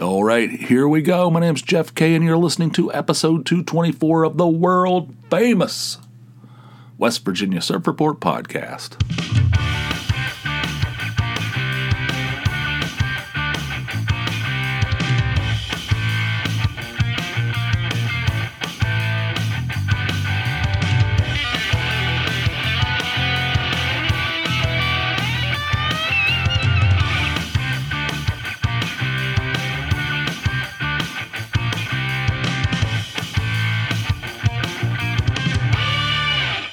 All right, here we go. My name's Jeff Kay, and you're listening to episode 224 of the world-famous West Virginia Surf Report podcast.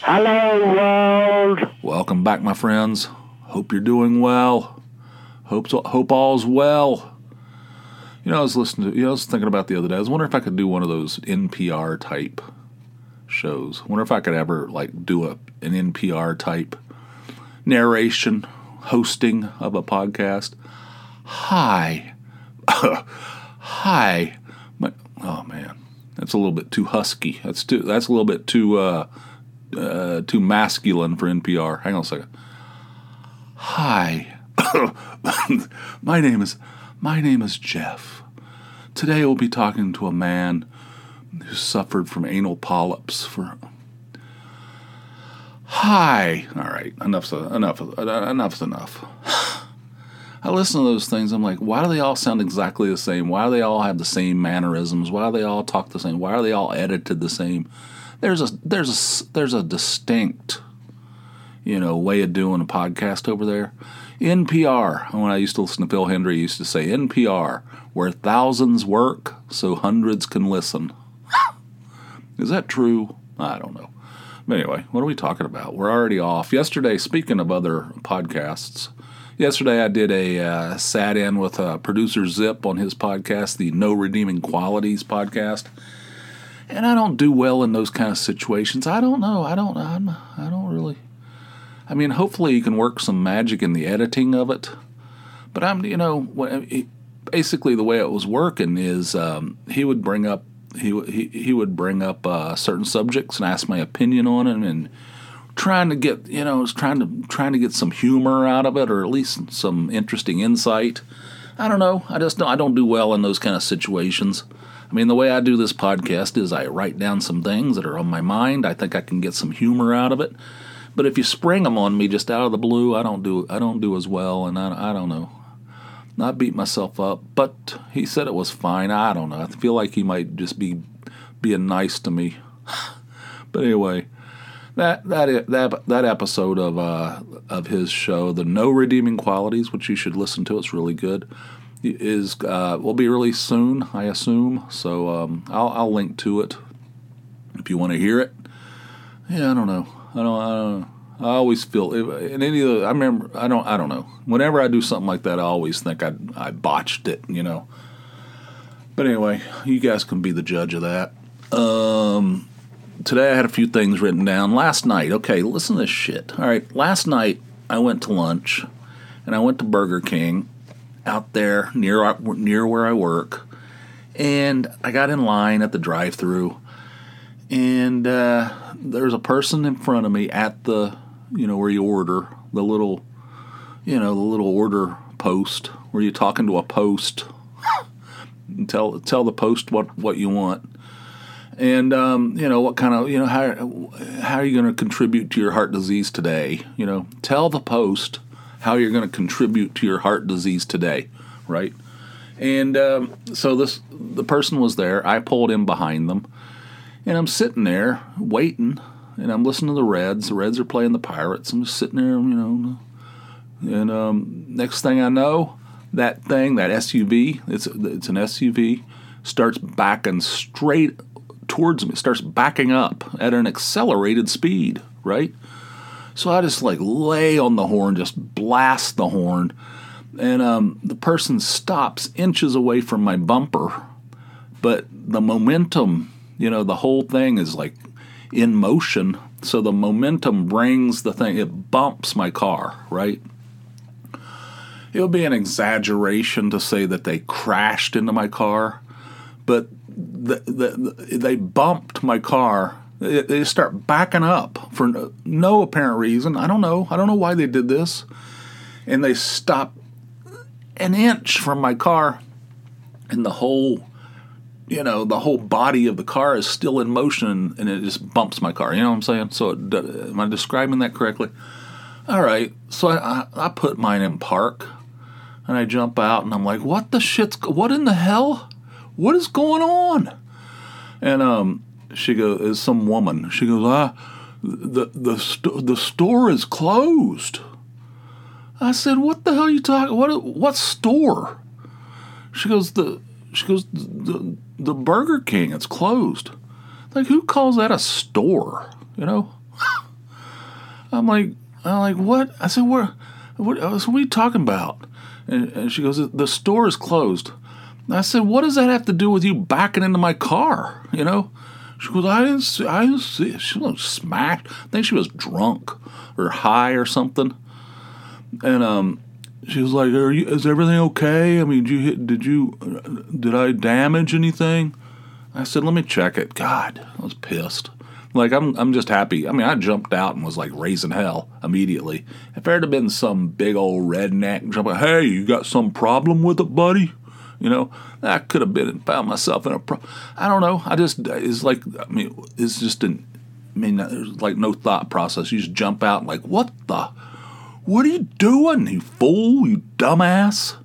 Hello, world. Welcome back, my friends. Hope you're doing well. Hope all's well. You know, I was thinking about the other day. I was wondering if I could do one of those NPR type shows. I wonder if I could ever do an NPR type narration, hosting of a podcast. Hi. Oh man, that's a little bit too husky. That's a little bit too masculine for NPR. Hang on a second. Hi. My name is Jeff. Today we'll be talking to a man who suffered from anal polyps for... Hi. All right. Enough's enough. I listen to those things. I'm like, why do they all sound exactly the same? Why do they all have the same mannerisms? Why do they all talk the same? Why are they all edited the same? There's a distinct, way of doing a podcast over there. NPR. When I used to listen to Phil Hendry, he used to say NPR, where thousands work so hundreds can listen. Is that true? I don't know. But anyway, what are we talking about? We're already off. Yesterday, speaking of other podcasts, I did a sat in with Producer Zip on his podcast, the No Redeeming Qualities podcast. And I don't do well in those kind of situations. I don't know. I don't really. I mean, hopefully you can work some magic in the editing of it. But basically the way it was working is he would bring up certain subjects and ask my opinion on it, and trying to get some humor out of it, or at least some interesting insight. I don't know. I don't do well in those kind of situations. I mean, the way I do this podcast is I write down some things that are on my mind. I think I can get some humor out of it. But if you spring them on me just out of the blue, I don't do as well, and I don't know. I beat myself up, but he said it was fine. I don't know. I feel like he might just be being nice to me. But anyway, that episode of his show, the No Redeeming Qualities, which you should listen to. It's really good. Is will be released soon, I assume. So I'll link to it if you want to hear it. Yeah, I don't know. I always feel I don't know. Whenever I do something like that, I always think I botched it. But anyway, you guys can be the judge of that. Today I had a few things written down. Last night, okay, listen to this shit. All right, last night I went to lunch, and I went to Burger King out there near where I work, and I got in line at the drive-thru, and there was a person in front of me at the, where you order, the little order post, where you're talking to a post, and tell the post what you want, and what kind of, how are you going to contribute to your heart disease today, tell the post how you're going to contribute to your heart disease today, right? And so the person was there. I pulled in behind them, and I'm sitting there waiting, and I'm listening to the Reds. The Reds are playing the Pirates. I'm just sitting there, and next thing I know, that SUV, it's an SUV, starts backing straight towards me. It starts backing up at an accelerated speed, right? So I just lay on the horn, just blast the horn, and the person stops inches away from my bumper, but the momentum, the whole thing is in motion, so the momentum brings the thing, it bumps my car, right? It would be an exaggeration to say that they crashed into my car, but they bumped my car. They start backing up for no apparent reason. I don't know. I don't know why they did this. And they stop an inch from my car, and the whole, you know, the whole body of the car is still in motion, and it just bumps my car. You know what I'm saying? So am I describing that correctly? All right. So I put mine in park, and I jump out, and I'm like, what in the hell? What is going on? And she goes, it's some woman. She goes, the store is closed. I said, what the hell are you talking? What store? She goes, the Burger King, it's closed. Like, who calls that a store? You know? I'm like, what? I said, what are we talking about? And she goes, the store is closed. I said, what does that have to do with you backing into my car? You know? She goes, I didn't see it. She was smashed. I think she was drunk or high or something. And she was like, is everything okay? I mean, did I damage anything? I said, let me check it. God, I was pissed. Like, I'm just happy. I mean, I jumped out and was like raising hell immediately. If there had been some big old redneck jumping, hey, you got some problem with it, buddy? You know, I could have found myself in a problem. I don't know. There's like no thought process. You just jump out and like, what are you doing, you fool, you dumbass,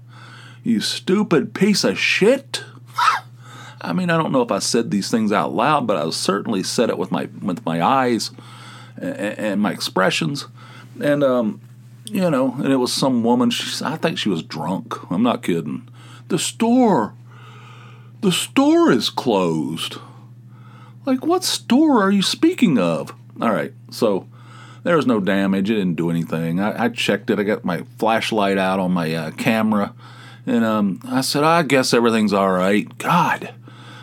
you stupid piece of shit? I mean, I don't know if I said these things out loud, but I certainly said it with my eyes and my expressions. And, you know, and it was some woman. I think she was drunk. I'm not kidding. The store is closed. Like, what store are you speaking of? All right, so there was no damage. It didn't do anything. I checked it. I got my flashlight out on my camera, and I said, I guess everything's all right. God.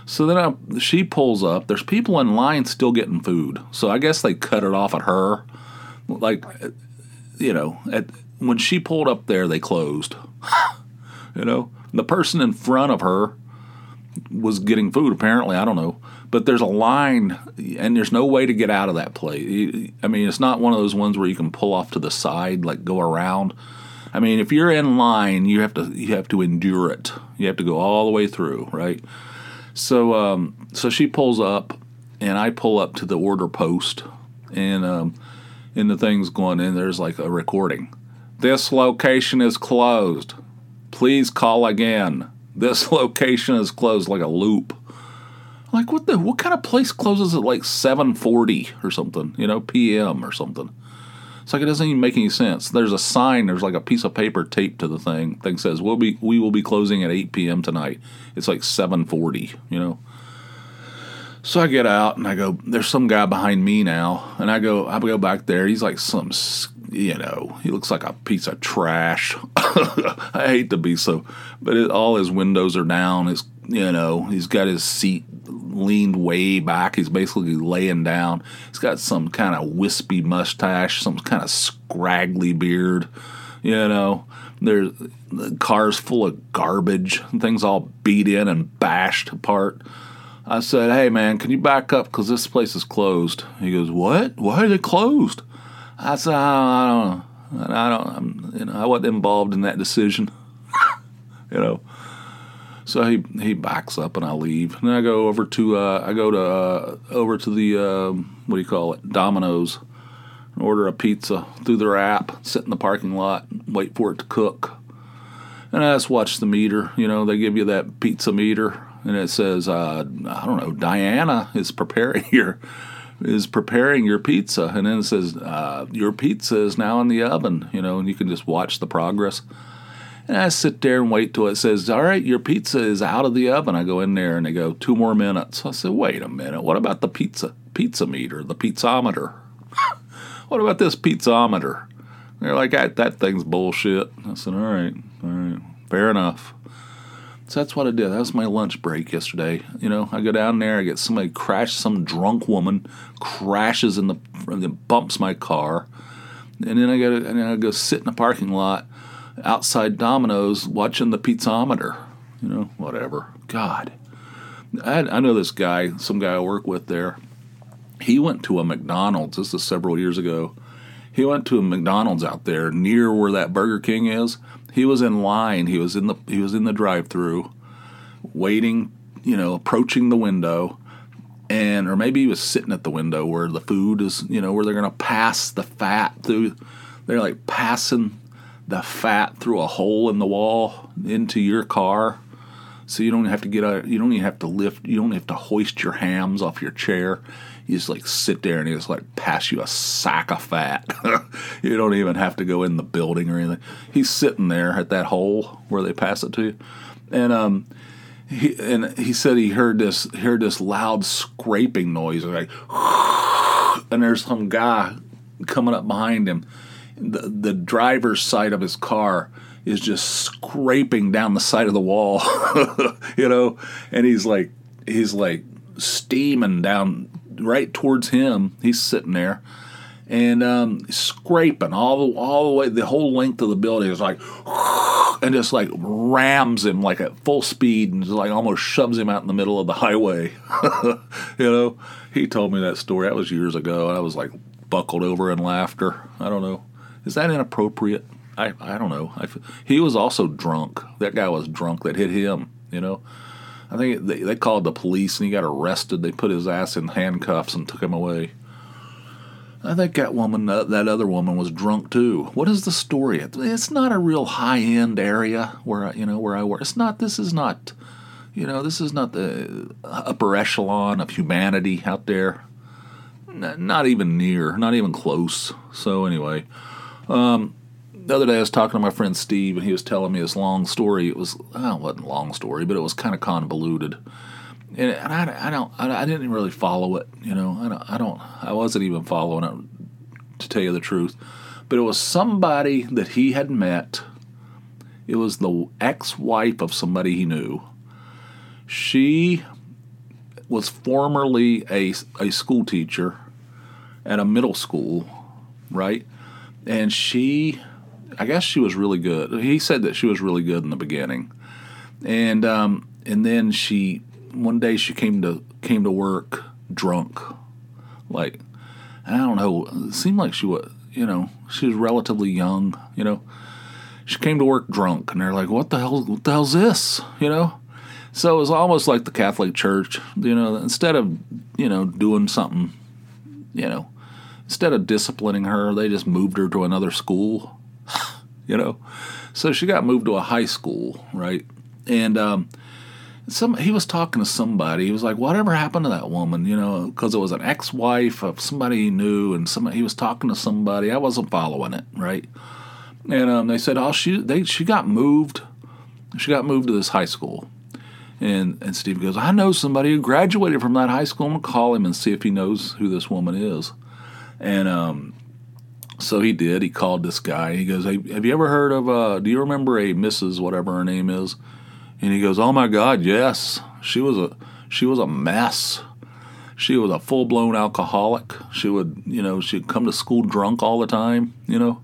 So then she pulls up. There's people in line still getting food. So I guess they cut it off at her. Like, you know, when she pulled up there, they closed. You know? The person in front of her was getting food, apparently. I don't know. But there's a line, and there's no way to get out of that place. I mean, it's not one of those ones where you can pull off to the side, like go around. I mean, if you're in line, you have to endure it. You have to go all the way through, right? So so she pulls up, and I pull up to the order post, and the thing's going in. There's like a recording. This location is closed. Please call again. This location is closed, like a loop. Like, what kind of place closes at like 7:40 or something, you know, p.m. or something? It's like, it doesn't even make any sense. There's a sign. There's like a piece of paper taped to the thing. The thing says, we will be closing at 8 p.m. tonight. It's like 7:40, you know. So I get out, and I go, there's some guy behind me now. And I go back there. He's like some, you know, he looks like a piece of trash. I hate to be so, but all his windows are down. His, you know, he's got his seat leaned way back. He's basically laying down. He's got some kind of wispy mustache, some kind of scraggly beard. You know, the car's full of garbage, and things all beat in and bashed apart. I said, hey, man, can you back up? Because this place is closed. He goes, what? Why are they closed? I said, I don't know. You know, I wasn't involved in that decision. You know. So he backs up, and I leave. And then I go over to the Domino's, and order a pizza through their app. Sit in the parking lot, and wait for it to cook. And I just watch the meter. You know, they give you that pizza meter, and it says, I don't know, Diana is preparing your pizza, and then it says your pizza is now in the oven, you know, and you can just watch the progress. And I sit there and wait till it says, all right, your pizza is out of the oven. I go in there, and they go, 2 more minutes. I said, wait a minute, what about the pizza meter, the pizzometer? What about this pizzometer? And they're like, that thing's bullshit. I said, all right, fair enough. So that's what I did. That was my lunch break yesterday. You know, I go down there, I get somebody some drunk woman crashes and bumps my car. And then I go sit in the parking lot outside Domino's watching the pizzometer. You know, whatever. God. I know this guy, some guy I work with there. He went to a McDonald's. This is several years ago. He went to a McDonald's out there near where that Burger King is. He was in line. He was in the drive-thru, waiting, approaching the window, or maybe he was sitting at the window where the food is, where they're going to pass the fat through. They're like passing the fat through a hole in the wall into your car. So you don't have to you don't even have to lift, you don't have to hoist your hams off your chair. You just sit there and you just pass you a sack of fat. You don't even have to go in the building or anything. He's sitting there at that hole where they pass it to. And he said he heard this loud scraping noise, and there's some guy coming up behind him. The driver's side of his car is just scraping down the side of the wall, and he's steaming down right towards him. He's sitting there and scraping all the way, the whole length of the building is and just rams him at full speed and just almost shoves him out in the middle of the highway. He told me that story. That was years ago. I was buckled over in laughter. I don't know. Is that inappropriate? I don't know. He was also drunk. That guy was drunk that hit him, I think they called the police and he got arrested. They put his ass in handcuffs and took him away. I think that other woman was drunk too. What is the story? It's not a real high-end area where I work. This is not the upper echelon of humanity out there. Not even near, not even close. So anyway, the other day I was talking to my friend Steve, and he was telling me this long story. It wasn't a long story, but it was kind of convoluted, and I didn't really follow it. I wasn't even following it, to tell you the truth. But it was somebody that he had met. It was the ex-wife of somebody he knew. She was formerly a school teacher at a middle school, right? And I guess she was really good. He said that she was really good in the beginning, and then one day she came to work drunk, I don't know. It seemed like she was, she was relatively young. She came to work drunk, and they're like, what the hell's this?" So it was almost like the Catholic Church. Instead of doing something, instead of disciplining her, they just moved her to another school. So she got moved to a high school, right? And he was talking to somebody. He was like, whatever happened to that woman, because it was an ex-wife of somebody he knew, and he was talking to somebody. I wasn't following it, right? And they said, oh, she got moved. She got moved to this high school. And Steve goes, I know somebody who graduated from that high school. I'm going to call him and see if he knows who this woman is. And so he did. He called this guy. He goes, hey, have you ever heard of, do you remember a Mrs. whatever her name is? And he goes, oh, my God, yes. She was a mess. She was a full-blown alcoholic. She would, she'd come to school drunk all the time, And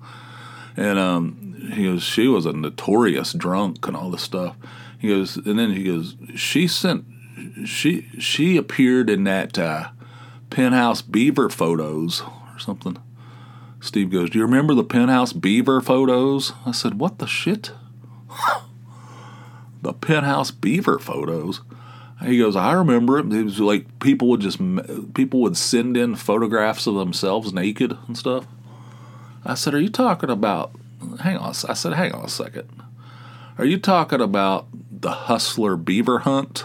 he goes, she was a notorious drunk and all this stuff. He goes, and then he goes, she appeared in that Penthouse Beaver photos or something. Steve goes, do you remember the Penthouse Beaver photos? I said, what the shit? The Penthouse Beaver photos? He goes, I remember it. It was people would send in photographs of themselves naked and stuff. I said, hang on a second. Are you talking about the Hustler Beaver Hunt?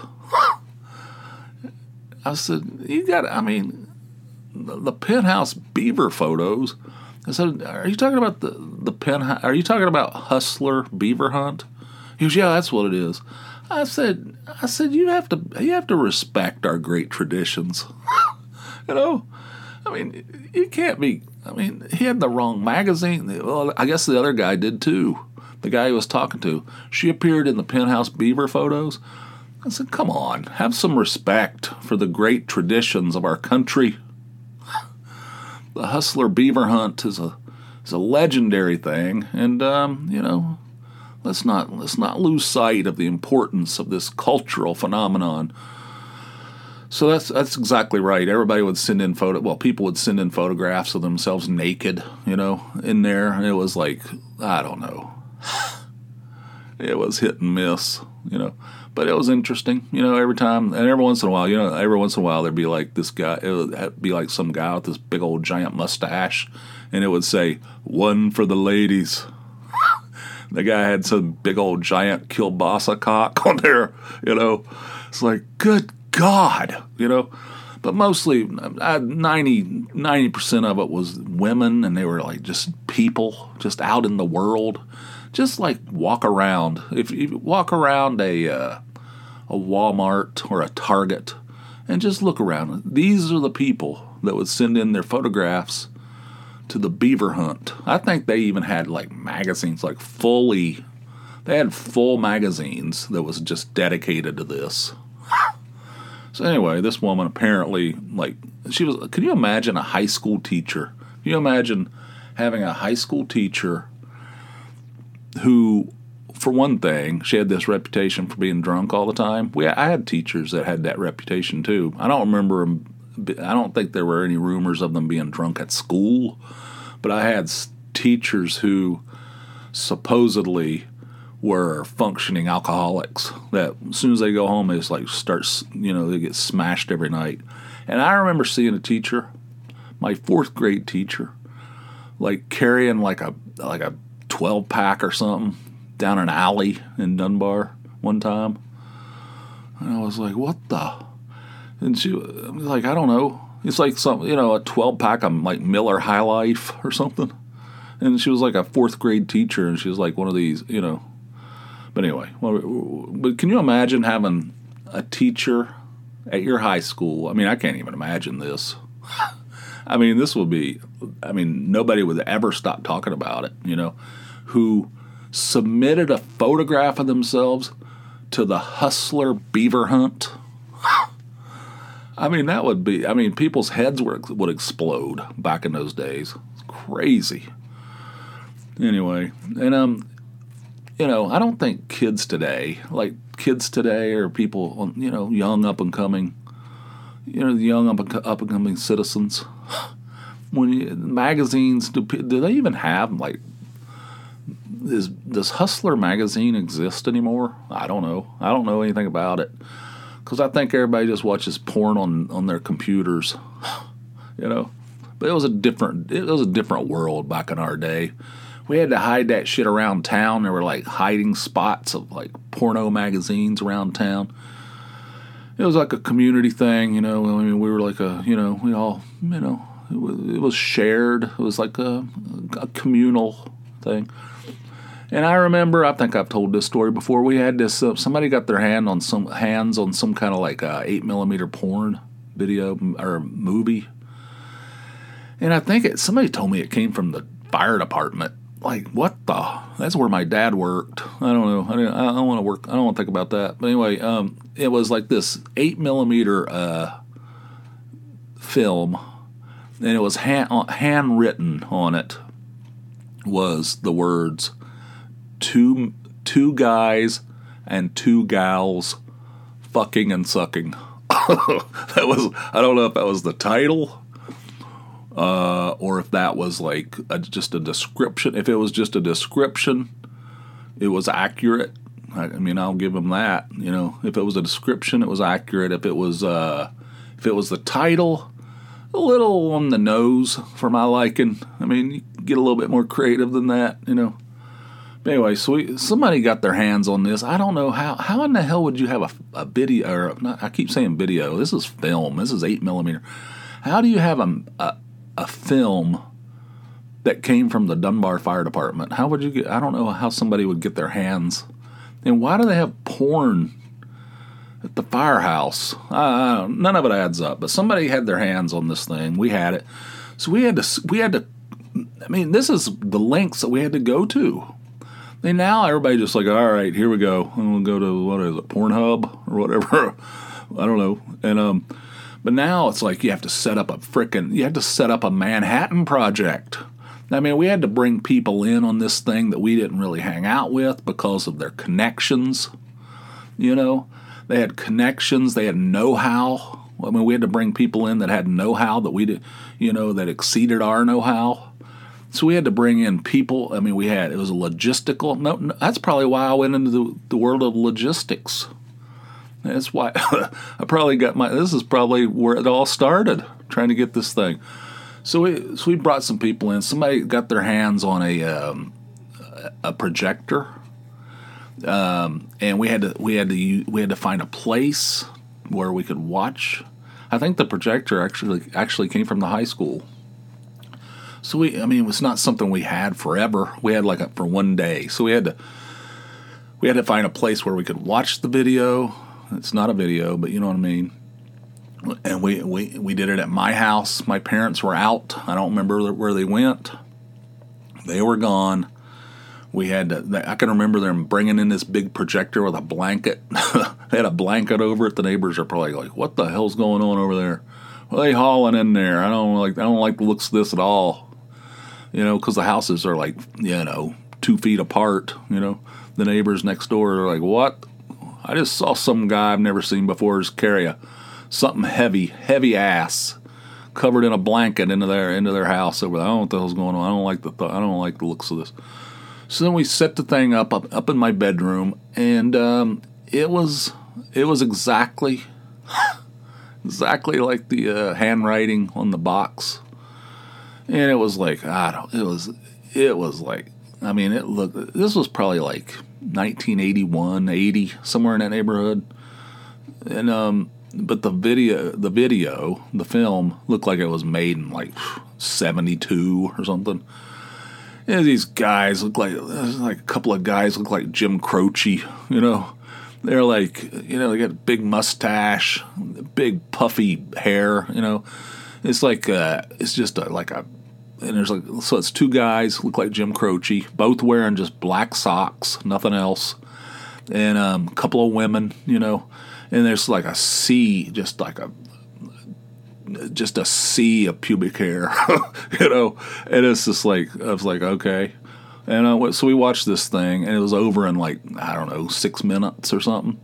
I said, the Penthouse Beaver photos. I said, are you talking about the Penthouse? Are you talking about Hustler Beaver Hunt? He goes, yeah, that's what it is. I said, you have to respect our great traditions. You can't be. He had the wrong magazine. Well, I guess the other guy did too. The guy he was talking to. She appeared in the Penthouse Beaver photos. I said, come on, have some respect for the great traditions of our country. The Hustler Beaver Hunt is a legendary thing, and let's not lose sight of the importance of this cultural phenomenon. So that's exactly right. Everybody would send in people would send in photographs of themselves naked, in there, and it was I don't know. it was hit and miss, you know. But it was interesting, you know, every time. And every once in a while, you know, there'd be like this guy. It would be like some guy with this big old giant mustache, and it would say, "One for the ladies." The guy had some big old giant kielbasa cock on there, you know. It's like, good God, you know. But mostly, 90% of it was women, and they were like just people, just out in the world, just like walk around. If you walk around a Walmart or a Target, and just look around, these are the people that would send in their photographs to the beaver hunt. I think they even had like magazines, like they had full magazines that was just dedicated to this. So anyway, this woman apparently, like, she was, can you imagine a high school teacher? Can you imagine having a high school teacher who, for one thing, she had this reputation for being drunk all the time. I had teachers that had that reputation, too. I don't think there were any rumors of them being drunk at school, but I had teachers who supposedly were functioning alcoholics that as soon as they go home, they just like they get smashed every night. And I remember seeing a teacher, my fourth grade teacher, like carrying like a 12 pack or something down an alley in Dunbar one time. And I was like, what the? And she was like, I don't know. It's like something, you know, a 12 pack of like Miller High Life or something. And she was like a fourth grade teacher, and she was like one of these, you know. But anyway, but can you imagine having a teacher at your high school? I mean, I can't even imagine this. I mean, nobody would ever stop talking about it, you know, who submitted a photograph of themselves to the Hustler Beaver Hunt. I mean, people's heads would explode back in those days. It's crazy. Anyway, and you know, I don't think kids today or people, you know, young up and coming citizens. Magazines, do they even have, like, does Hustler magazine exist anymore? I don't know. I don't know anything about it, because I think everybody just watches porn on their computers, you know. But it was a different world back in our day. We had to hide that shit around town. There were, like, hiding spots of, like, porno magazines around town. It was like a community thing, you know. I mean, we were like a, you know, we all, you know, it was shared. It was like a communal thing. And I remember, I think I've told this story before, we had this, somebody got their hands on some kind of, like, 8mm porn video or movie. And I think somebody told me it came from the fire department. Like, what the? That's where my dad worked. I don't know. I don't want to work. I don't want to think about that. But anyway, it was like this 8mm film, and it was handwritten on it was the words, two guys and two gals fucking and sucking. That was, I don't know if that was the title, or if that was like just a description. If it was just a description, it was accurate. I mean, I'll give them that. You know, if it was a description, it was accurate. If it was the title, a little on the nose for my liking. I mean, you get a little bit more creative than that, you know. But anyway, so somebody got their hands on this. I don't know how in the hell would you have a video? Or not, I keep saying video. This is film. This is 8mm. How do you have a film that came from the Dunbar Fire Department? How would you get? I don't know how somebody would get their hands. And why do they have porn at the firehouse? None of it adds up. But somebody had their hands on this thing. We had it, so we had to. I mean, this is the lengths that we had to go to. And now everybody just like, all right, here we go. I'm gonna go to, what is it, Pornhub or whatever? I don't know. And but now it's like you have to set up a Manhattan Project. I mean, we had to bring people in on this thing that we didn't really hang out with because of their connections. You know, they had connections, they had know-how. I mean, we had to bring people in that had know-how that we did, you know, that exceeded our know-how. So we had to bring in people. I mean, it was a logistical. No, that's probably why I went into the world of logistics. That's why I probably got my. This is probably where it all started, trying to get this thing. So we brought some people in. Somebody got their hands on a projector, and we had to find a place where we could watch. I think the projector actually came from the high school. So it was not something we had forever. We had for one day. So we had to find a place where we could watch the video. It's not a video, but you know what I mean. And we did it at my house. My parents were out. I don't remember where they went. They were gone. I can remember them bringing in this big projector with a blanket. They had a blanket over it. The neighbors are probably like, "What the hell's going on over there? What are they hauling in there? I don't like the looks of this at all." You know, because the houses are 2 feet apart. You know, the neighbors next door are like, "What? I just saw some guy I've never seen before is carry something heavy ass covered in a blanket into their house over there. I don't know what the hell's going on. I don't like the looks of this." So then we set the thing up in my bedroom, and it was exactly like the handwriting on the box, and this was probably like 1981, 80, somewhere in that neighborhood, and but the film looked like it was made in 72 or something. Yeah, these guys look like a couple of guys look like Jim Croce, you know. They're they got a big mustache, big puffy hair, you know. It's it's two guys look like Jim Croce, both wearing just black socks, nothing else, and a couple of women, you know. And there's like a sea, just a sea of pubic hair, you know, and it's just I was like, okay, and so we watched this thing, and it was over in 6 minutes or something,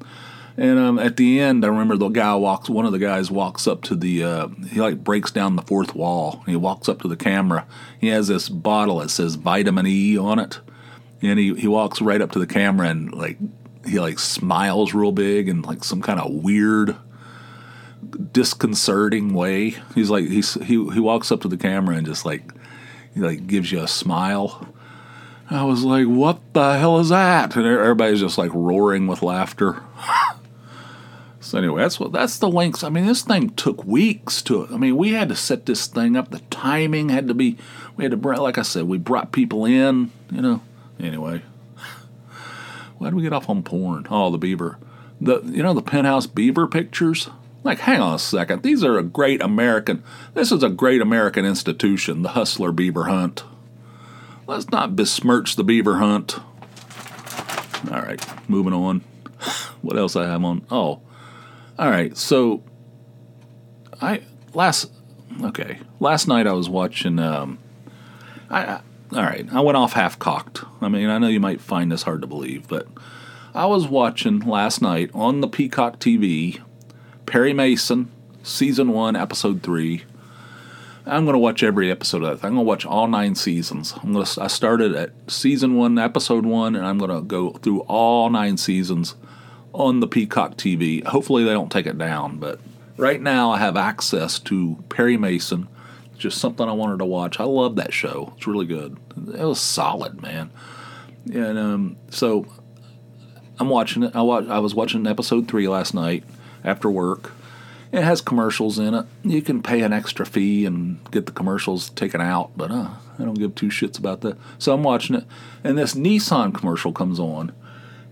and at the end, I remember one of the guys walks up to the, he breaks down the fourth wall, and he walks up to the camera, he has this bottle that says vitamin E on it, and he walks right up to the camera, and he smiles real big, and some kind of weird, disconcerting way. He's he walks up to the camera and just he gives you a smile. I was like, what the hell is that? And everybody's just roaring with laughter. So anyway, that's the links. I mean, this thing took weeks to. I mean, we had to set this thing up. The timing had to be. We had to bring. Like I said, we brought people in. You know. Anyway, why did we get off on porn? Oh, the beaver. The Penthouse beaver pictures. Hang on a second. This is a great American institution, the Hustler Beaver Hunt. Let's not besmirch the beaver hunt. All right, moving on. What else I have on? Oh, all right. So, last night I was watching. I went off half cocked. I mean, I know you might find this hard to believe, but I was watching last night on the Peacock TV. Perry Mason, Season 1, Episode 3. I'm going to watch every episode of that. I'm going to watch all 9 seasons. I started at Season 1, Episode 1, and I'm going to go through all 9 seasons on the Peacock TV. Hopefully they don't take it down, but right now I have access to Perry Mason. It's just something I wanted to watch. I love that show. It's really good. It was solid, man. And so I'm watching it. I was watching Episode 3 last night. After work. It has commercials in it. You can pay an extra fee and get the commercials taken out, but I don't give two shits about that. So I'm watching it, and this Nissan commercial comes on,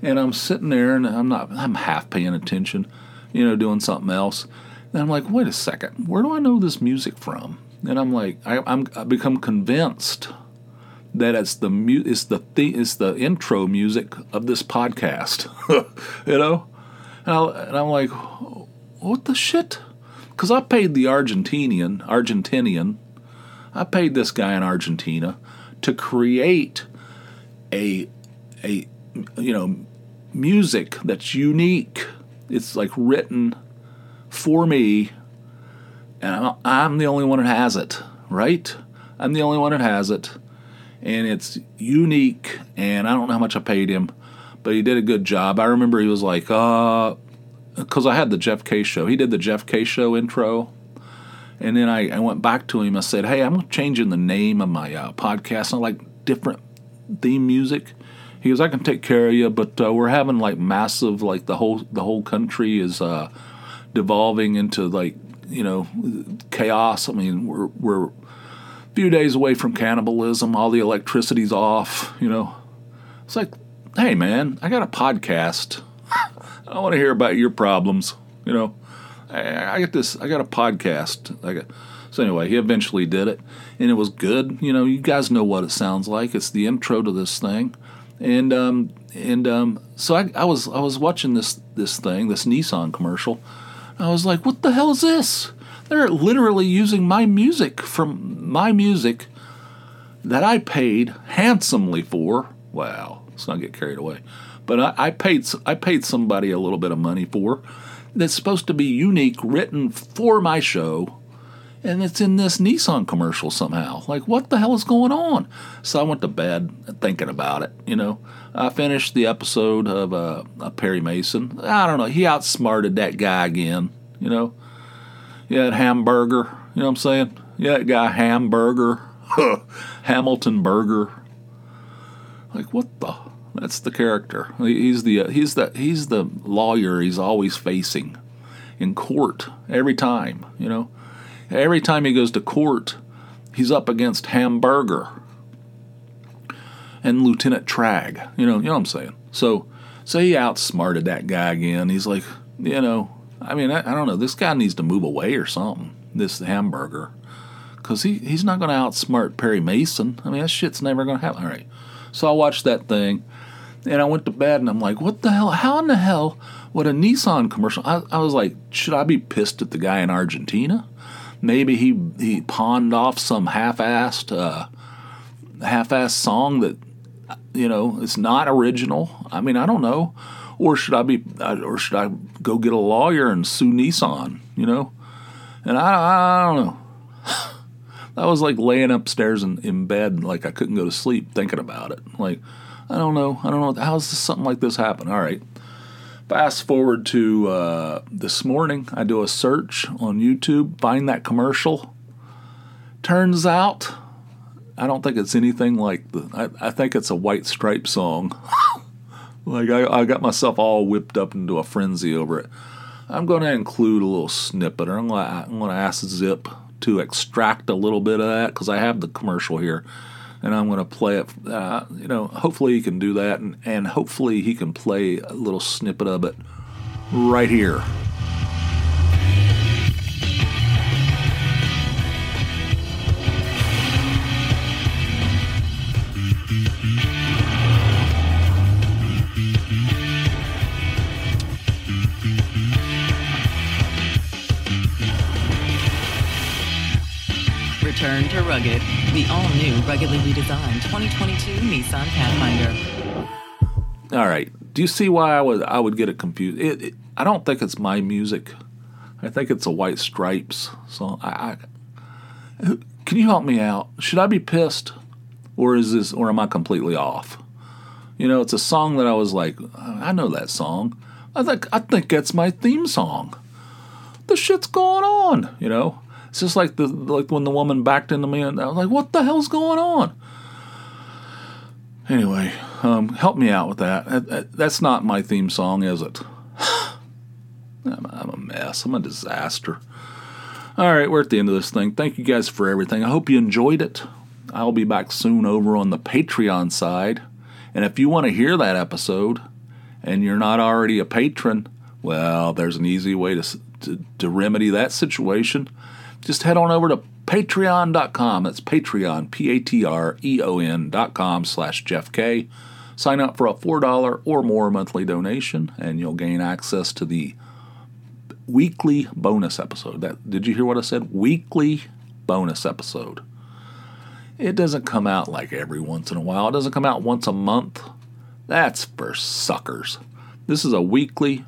and I'm sitting there, and I'm half paying attention, you know, doing something else. And I'm like, wait a second, where do I know this music from? And I'm like, I've become convinced that it's the intro music of this podcast, you know. And I'm like, what the shit? Because I paid the Argentinian, I paid this guy in Argentina to create a music that's unique. It's written for me, and I'm the only one that has it, right? I'm the only one that has it, and it's unique, and I don't know how much I paid him, but he did a good job. I remember he was like, because I had the Jeff Kay show. He did the Jeff Kay show intro, and then I went back to him. I said, hey, I'm changing the name of my podcast. I like different theme music. He goes, I can take care of you, but we're having like massive, like the whole country is devolving into like, you know, chaos. I mean, we're a few days away from cannibalism. All the electricity's off, you know. It's like, hey, man, I got a podcast. I want to hear about your problems, you know. I got this. I got a podcast. So anyway, he eventually did it, and it was good. You know, you guys know what it sounds like. It's the intro to this thing. So I was watching this thing, this Nissan commercial. I was like, what the hell is this? They're literally using my music that I paid handsomely for. Wow, let's not get carried away. But I paid somebody a little bit of money for that's supposed to be unique, written for my show. And it's in this Nissan commercial somehow. Like, what the hell is going on? So I went to bed thinking about it, you know. I finished the episode of Perry Mason. I don't know. He outsmarted that guy again, you know. Yeah, that hamburger. You know what I'm saying? Yeah, that guy hamburger. Hamilton Burger. Like, what the? That's the character. He's the lawyer he's always facing in court every time, you know. Every time he goes to court, he's up against Hamburger and Lieutenant Tragg. You know what I'm saying? So he outsmarted that guy again. He's like, you know, I mean, I don't know. This guy needs to move away or something, this Hamburger, because he's not going to outsmart Perry Mason. I mean, that shit's never going to happen. All right. So I watched that thing, and I went to bed, and I'm like, what the hell? How in the hell would a Nissan commercial? I was like, should I be pissed at the guy in Argentina? Maybe he pawned off some half-assed song that, you know, it's not original. I mean, I don't know. Or should I go get a lawyer and sue Nissan? You know, and I don't know. I was like laying upstairs in bed, like I couldn't go to sleep thinking about it. Like, I don't know. How's something like this happen? All right. Fast forward to this morning, I do a search on YouTube, find that commercial. Turns out, I don't think it's anything like I think it's a White Stripes song. Like, I got myself all whipped up into a frenzy over it. I'm going to include a little snippet, or I'm going to ask Zip to extract a little bit of that, because I have the commercial here, and I'm going to play it, you know, hopefully he can do that, and hopefully he can play a little snippet of it right here. Return to rugged. The all-new, ruggedly redesigned 2022 Nissan Pathfinder. All right. Do you see why I would get it confused? I don't think it's my music. I think it's a White Stripes song. Can you help me out? Should I be pissed, or am I completely off? You know, it's a song that I was like, I know that song. I think that's my theme song. The shit's going on, you know. It's just like when the woman backed into me, and I was like, what the hell's going on? Anyway, help me out with that. That's not my theme song, is it? I'm a mess. I'm a disaster. All right, we're at the end of this thing. Thank you guys for everything. I hope you enjoyed it. I'll be back soon over on the Patreon side. And if you want to hear that episode and you're not already a patron, well, there's an easy way to remedy that situation. Just head on over to patreon.com. That's Patreon, patreon.com/JeffKay. Sign up for a $4 or more monthly donation, and you'll gain access to the weekly bonus episode. Did you hear what I said? Weekly bonus episode. It doesn't come out like every once in a while. It doesn't come out once a month. That's for suckers. This is a weekly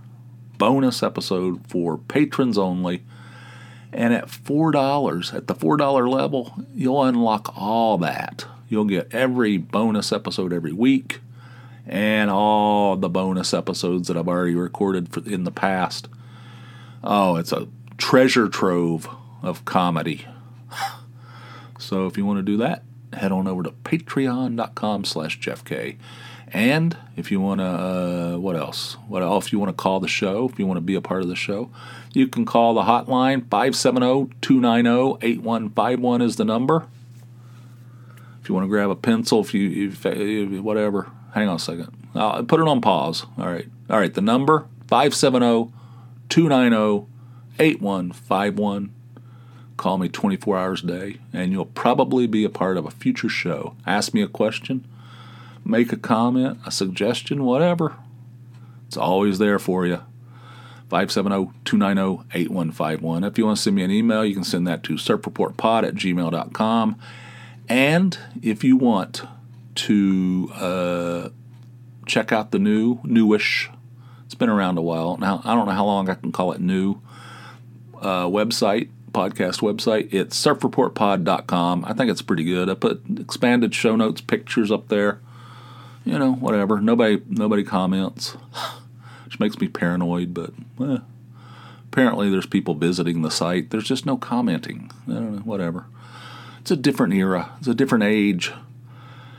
bonus episode for patrons only. And at $4, at the $4 level, you'll unlock all that. You'll get every bonus episode every week and all the bonus episodes that I've already recorded in the past. Oh, it's a treasure trove of comedy. So if you want to do that, head on over to patreon.com/jeffkay. And if you want to, what else? If you want to call the show, if you want to be a part of the show, you can call the hotline. 570-290-8151 is the number. If you want to grab a pencil, if whatever. Hang on a second. I'll put it on pause. All right. The number, 570-290-8151. Call me 24 hours a day, and you'll probably be a part of a future show. Ask me a question. Make a comment, a suggestion, whatever. It's always there for you. 570-290-8151. If you want to send me an email, you can send that to surfreportpod@gmail.com. And if you want to check out the newish, it's been around a while. Now, I don't know how long I can call it new, website, podcast website. It's surfreportpod.com. I think it's pretty good. I put expanded show notes, pictures up there. You know, whatever. Nobody comments, which makes me paranoid, but apparently there's people visiting the site. There's just no commenting. I don't know, whatever. It's a different era. It's a different age.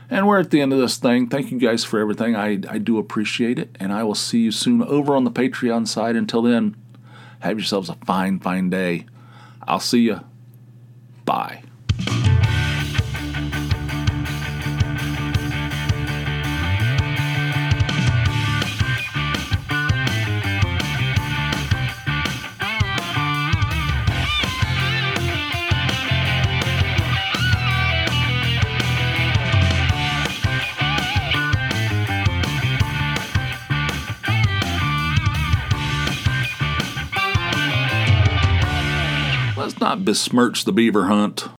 And we're at the end of this thing. Thank you guys for everything. I do appreciate it, and I will see you soon over on the Patreon side. Until then, have yourselves a fine, fine day. I'll see you. Bye. Besmirch the beaver hunt.